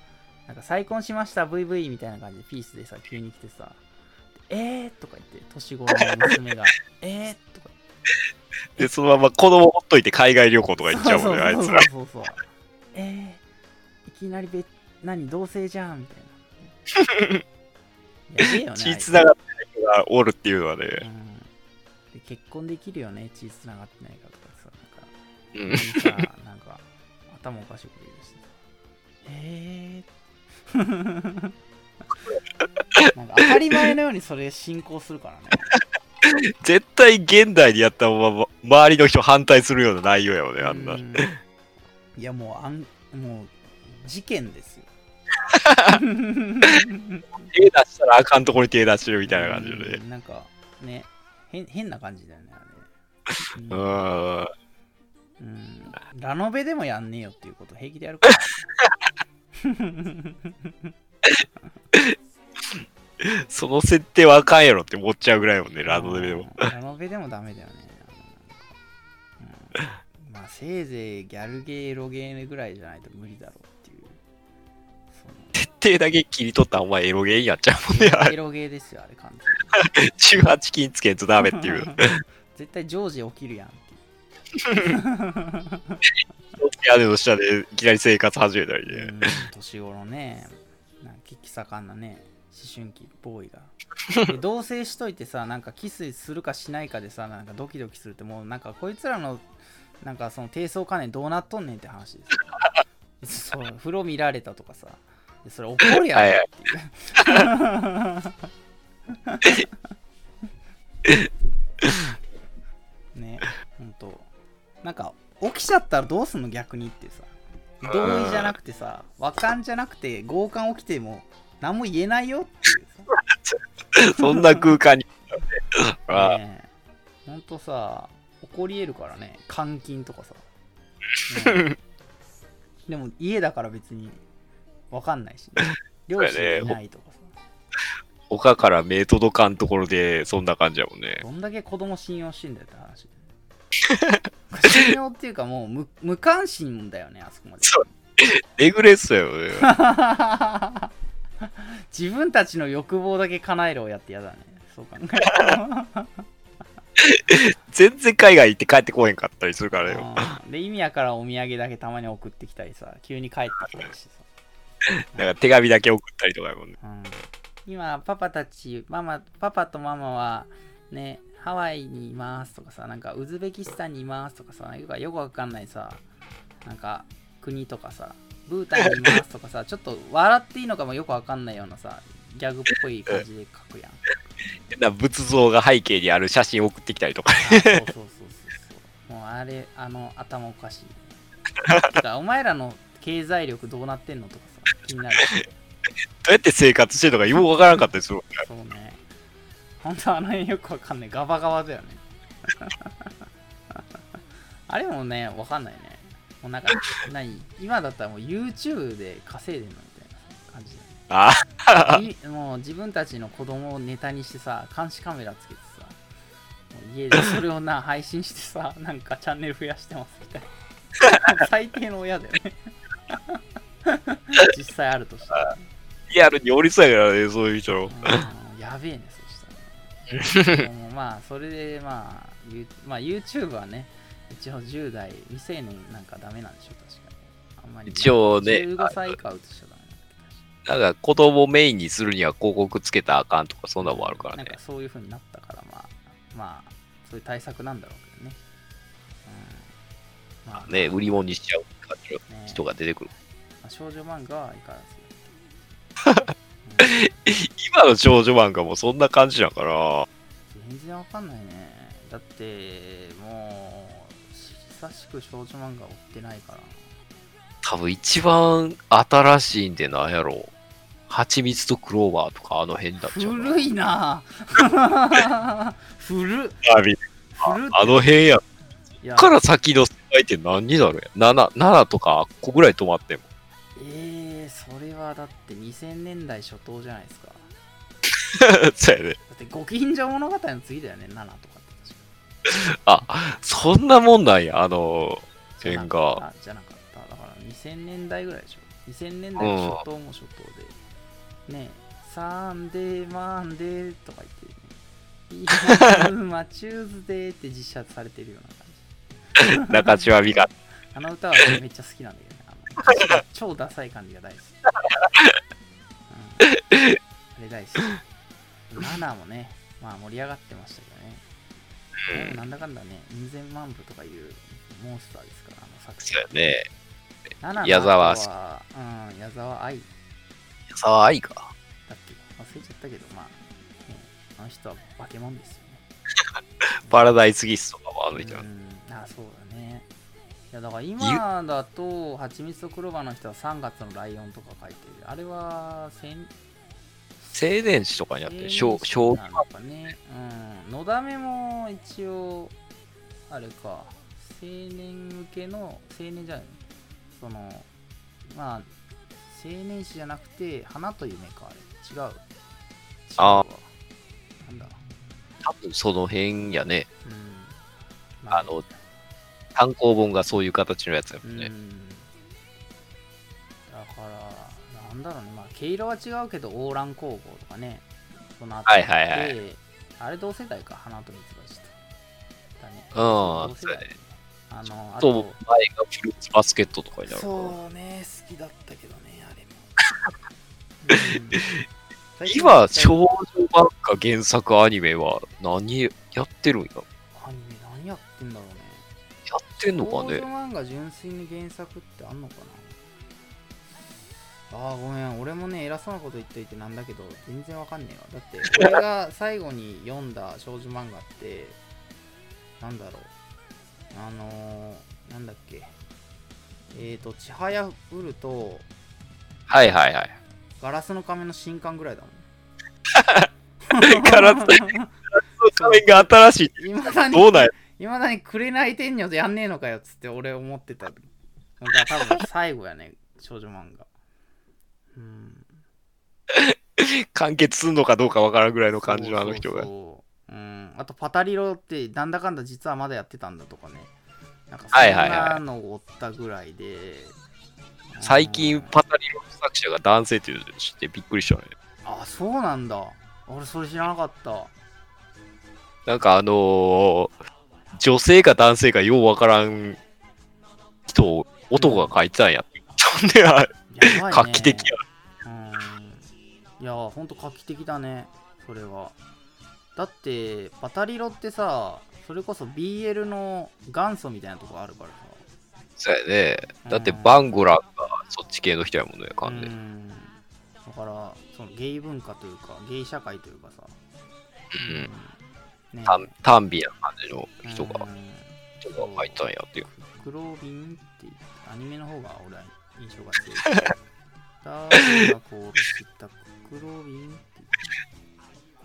なんか再婚しました VV みたいな感じでピースでさ急に来てさ、とか言って年頃の娘がとか言ってでそのまま子供ほっといて海外旅行とか行っちゃうもんねあいつら。そういきなり何同棲じゃんみたいな。やべえよね。血つながってない人がおるっていうのはね。うん、で結婚できるよね血つながってないかとかさなんか頭おかしいこと言うし。なんか当たり前のようにそれ進行するからね。絶対現代でやったまま周りの人反対するような内容やもんねあんな。いやもうもう事件ですよ。手出したらあかんとこに手出してるみたいな感じで。なんかね変な感じだよねあれ。ラノベでもやんねえよっていうこと平気でやるから。その設定はあかんやろって思っちゃうぐらいもんねラノベでも。ラノベでもダメだよね。まあせいぜいギャルゲーロゲーぐらいじゃないと無理だろうっていう。設定だけ切り取ったらお前エロゲーやっちゃうもんねあれ。エロゲーですよあれ完全に。18禁つけんとダメっていう。絶対常時起きるやん。屋根の下でいきなり生活始めたりね。年頃ね、なんか気盛んなね、思春期ボーイが。同棲しといてさ、なんかキスするかしないかでさ、なんかドキドキするってもうなんかこいつらのなんかその低層関連どうなっとんねんって話ですよ。そう、風呂見られたとかさ、それ怒るやんっていう。ね、ほんと。なんか起きちゃったらどうすんの逆にってさ同意じゃなくてさ和感じゃなくて強姦起きても何も言えないよっていうそんな空間にねえほんとさ起こりえるからね監禁とかさ、ね、でも家だから別に分かんないし、ね、両親がいないとかさ丘から目届かんところでそんな感じやもんねどんだけ子供信用してんだよって話信用っていうかもう 無関心だよねあそこまでそうレグレスだよね自分たちの欲望だけ叶えろをやってやだねそう考え全然海外行って帰ってこへんかったりするからよで意味やからお土産だけたまに送ってきたりさ急に帰ってきたりしてさだから手紙だけ送ったりとかやもんね、うん、今パパとママはねハワイにいますとかさ、なんかウズベキスタンにいますとかさ、よくわかんないさ、なんか国とかさ、ブータンにいますとかさ、ちょっと笑っていいのかもよくわかんないようなさ、ギャグっぽい感じで書くやん。な仏像が背景にある写真送ってきたりとか。そう。もうあれ、頭おかしい。だからお前らの経済力どうなってんのとかさ、気になる。どうやって生活してるのかよくわからんかったりする。そうね。ほんとあの辺よくわかんないガバガバだよねあれもねわかんないねもうなんか何今だったらもう YouTube で稼いでんのみたいな感じだねあもう自分たちの子供をネタにしてさ監視カメラつけてさもう家でそれをな配信してさなんかチャンネル増やしてますみたいな最低の親だよね実際あるとしたら、ね、リアルにおりそうやからねそういう人のやべえねまあそれでまあ YouTube はね一応10代未成年なんかダメなんでしょ確かにあんまり一応ね15歳以下映しちゃダメなんだから子供をメインにするには広告つけたらあかんとかそんなもんあるからねなんかそういう風になったからまあそういう対策なんだろうけどね、うんまあ、ね売り物にしちゃう感じの人が出てくる、ねまあ、少女漫画はいかがです今の少女漫画もそんな感じだから全然わかんないねだってもう久しく少女漫画追ってないから多分一番新しいんでなんやろハチミツとクローバーとかあの辺だっちゃう古いな古あの辺やそっから先の世界って何になるやん 7とか8個ぐらい止まってもそれはだって2000年代初頭じゃないですかそうやねだってご近所物語の次だよね7とかってあそんなもんなんやあの辺がじゃなかっただから2000年代ぐらいでしょ2000年代の初頭も初頭でね、サンデーマンデーとか言ってね、イーマチューズデーって実写されてるような感じ。中島美嘉あの歌はめっちゃ好きなんだけどね、超ダサい感じが大好き、うん、あれ大好き。マナーもね、まあ盛り上がってましたけどね、なんだかんだね2000万部とかいうモンスターですから、あの作品そうね。矢沢は、うん、矢沢愛、矢沢愛かだっけ、忘れちゃったけど、まあ、ね、あの人は化け物ですよね。パラダイスギスとかもあの人は、あ、そうだね。いやだから今だとハチミツとクローバーの人は3月のライオンとか書いてる。あれは青年誌とかにあって、小なんかね、うん、のだめも一応あれか、青年向けの、青年じゃない、そのまあ青年誌じゃなくて花と夢か、あれ違う、ああなんだ、多分その辺やね、うん、まあ、あの単行本がそういう形のやつやもんね、うん、だからなんだろうね、まあ毛色は違うけどオーラン工房とかね、そのあたりで、はいはいはい、あれ同世代か、花と蜜蜂とだね、うん、同世代だね。あのあと前がフルーツバスケットとかになるから、そうね、好きだったけどねあれも、うん、今少女漫画原作アニメは何やってるんや、アニメ何やってんだろうね、やってんのかね、少女漫画純粋に原作ってあんのかな。あーごめん、俺もね偉そうなこと言っといてなんだけど全然わかんねえわ。だって俺が最後に読んだ少女漫画ってなんだろう、なんだっけ、ちはやふると、はいはいはい、ガラスの仮面の新刊ぐらいだもん。ガラスの仮面が新しい。未だにどうだよ。未だに紅天女でやんねえのかよっつって俺思ってた。だから多分最後やね少女漫画。完結するのかどうかわからんぐらいの感じのあの人が。そうそうそう、うん、あとパタリロってなんだかんだ実はまだやってたんだとかね、なんかそんなのを追ったぐらいで、はいはいはい、最近パタリロの作者が男性って知ってびっくりしたね。あ、そうなんだ、俺それ知らなかった。なんか女性か男性かようわからん人を男が書いてたんやって、うん、やばいね、画期的や、うん、いやほんと画期的だねそれは。だってパタリロってさ、それこそ BL の元祖みたいなとこあるからさ。そうやね、だってバンゴラがそっち系の人やもんね、完全に。だからそのゲイ文化というかゲイ社会というかさ、うん、ね、短美な感じの人が入ったんやっていう。クロービンってアニメの方が俺は印象が強い。誰がこう知ったクロービンって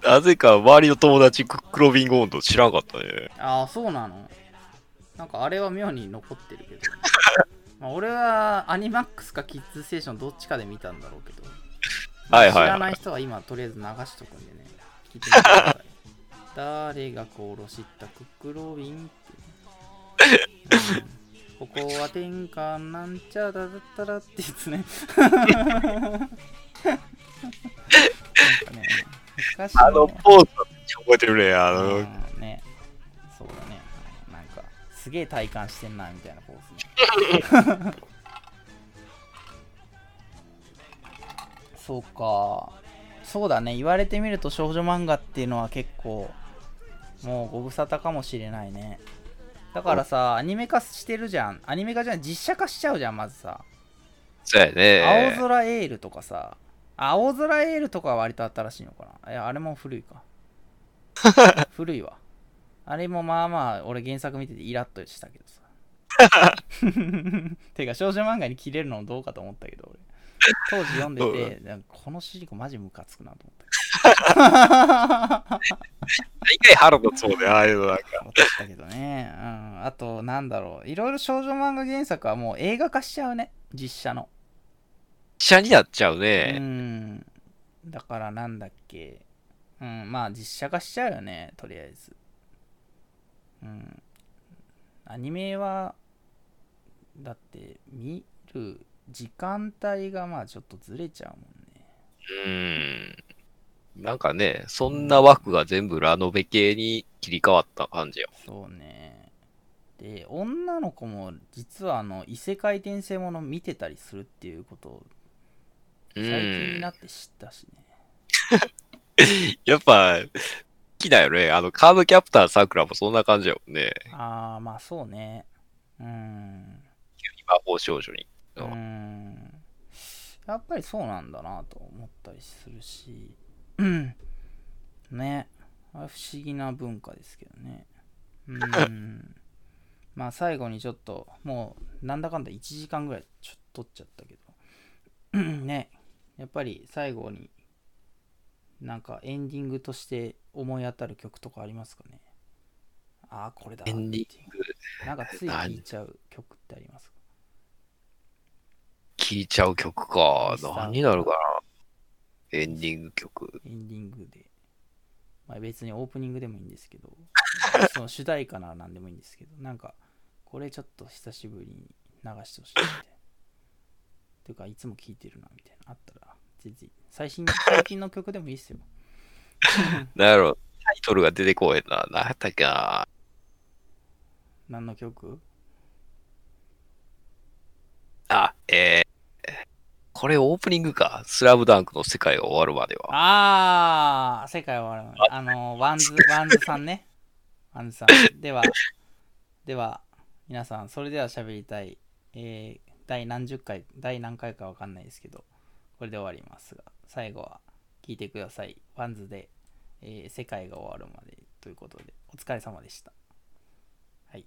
なぜか周りの友達クロビンゴーンと知らんかったね。ああ、そうなの。なんかあれは妙に残ってるけど、ね、まあ俺はアニマックスかキッズステーションどっちかで見たんだろうけど、はいはいはい、知らない人は今とりあえず流しとくんでね、聞いてみてください。誰が殺したククロビンって、うん、ここは天下なんちゃだったらってやつね。なんかね、ね、あのポーズ覚えてるね、ね、そうだね、なんかすげえ体感してんなみたいなポーズ、ね、そうか、そうだね、言われてみると少女漫画っていうのは結構もうご無沙汰かもしれないね。だからさ、アニメ化してるじゃん、アニメ化じゃん、実写化しちゃうじゃんまずさ。そうやね、青空エールとかさ、青空エールとかは割と新しいのかな。いや、あれも古いか。古いわ。あれもまあまあ、俺原作見ててイラッとしたけどさ。てか、少女漫画に切れるのもどうかと思ったけど、俺。当時読んでて、なんかこの主人公マジムカつくなと思った。一回腹立つもんね、ああいうのなんか。思ったけどね。うん。あと、なんだろう。いろいろ少女漫画原作はもう映画化しちゃうね。実写の。実写になっちゃうね。うん。だからなんだっけ。うん。まあ実写化しちゃうよね。とりあえず。うん。アニメはだって見る時間帯がまあちょっとずれちゃうもんね。なんかね、そんな枠が全部ラノベ系に切り替わった感じよ。そうね。で、女の子も実は異世界転生もの見てたりするっていうことを最近になって知ったしね。やっぱ好きだよね。カーブキャプターさくらもそんな感じよね。ああ、まあそうね。急に魔法少女に。やっぱりそうなんだなと思ったりするし。ね、不思議な文化ですけどね。まあ最後にちょっともうなんだかんだ1時間ぐらいちょっと取っちゃったけどね、やっぱり最後になんかエンディングとして思い当たる曲とかありますかね。ああ、これだ。エンディング。なんかつい聴いちゃう曲ってありますか。聴いちゃう曲か。何になるかな。エンディング曲。エンディングで。まあ、別にオープニングでもいいんですけど、その主題歌なら何でもいいんですけど、なんか、これちょっと久しぶりに流してほしいみたいな。ていうか、いつも聴いてるな、みたいな。あったら、全然。最近の曲でもいいっすよ。なるほど。タイトルが出てこへんな。何やったっけな。何の曲？これオープニングか。スラムダンクの世界が終わるまでは。ああ、世界終わるまで。ワンズさんね。ワンズさん。では、皆さん、それでは喋りたい。第何回かわかんないですけど、これで終わりますが、最後は聞いてください。ワンズで、世界が終わるまでということで、お疲れ様でした。はい。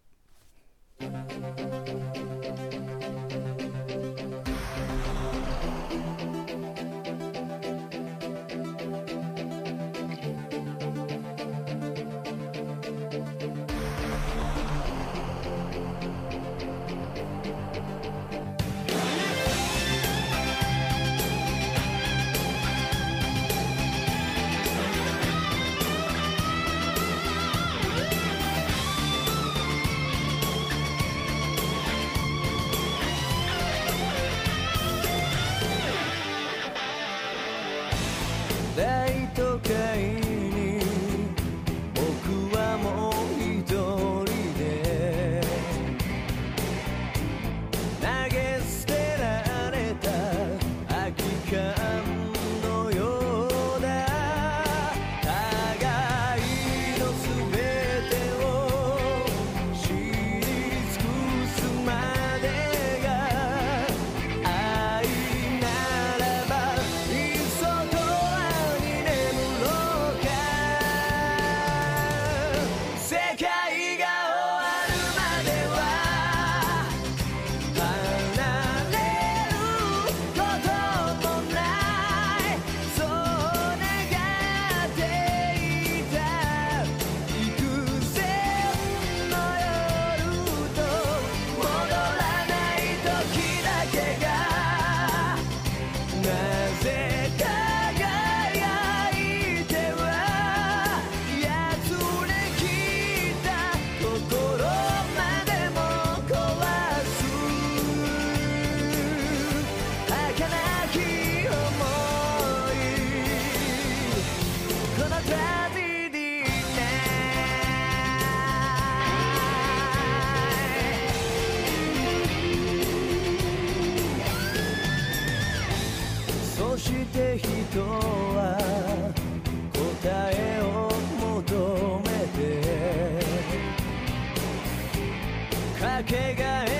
かけがえ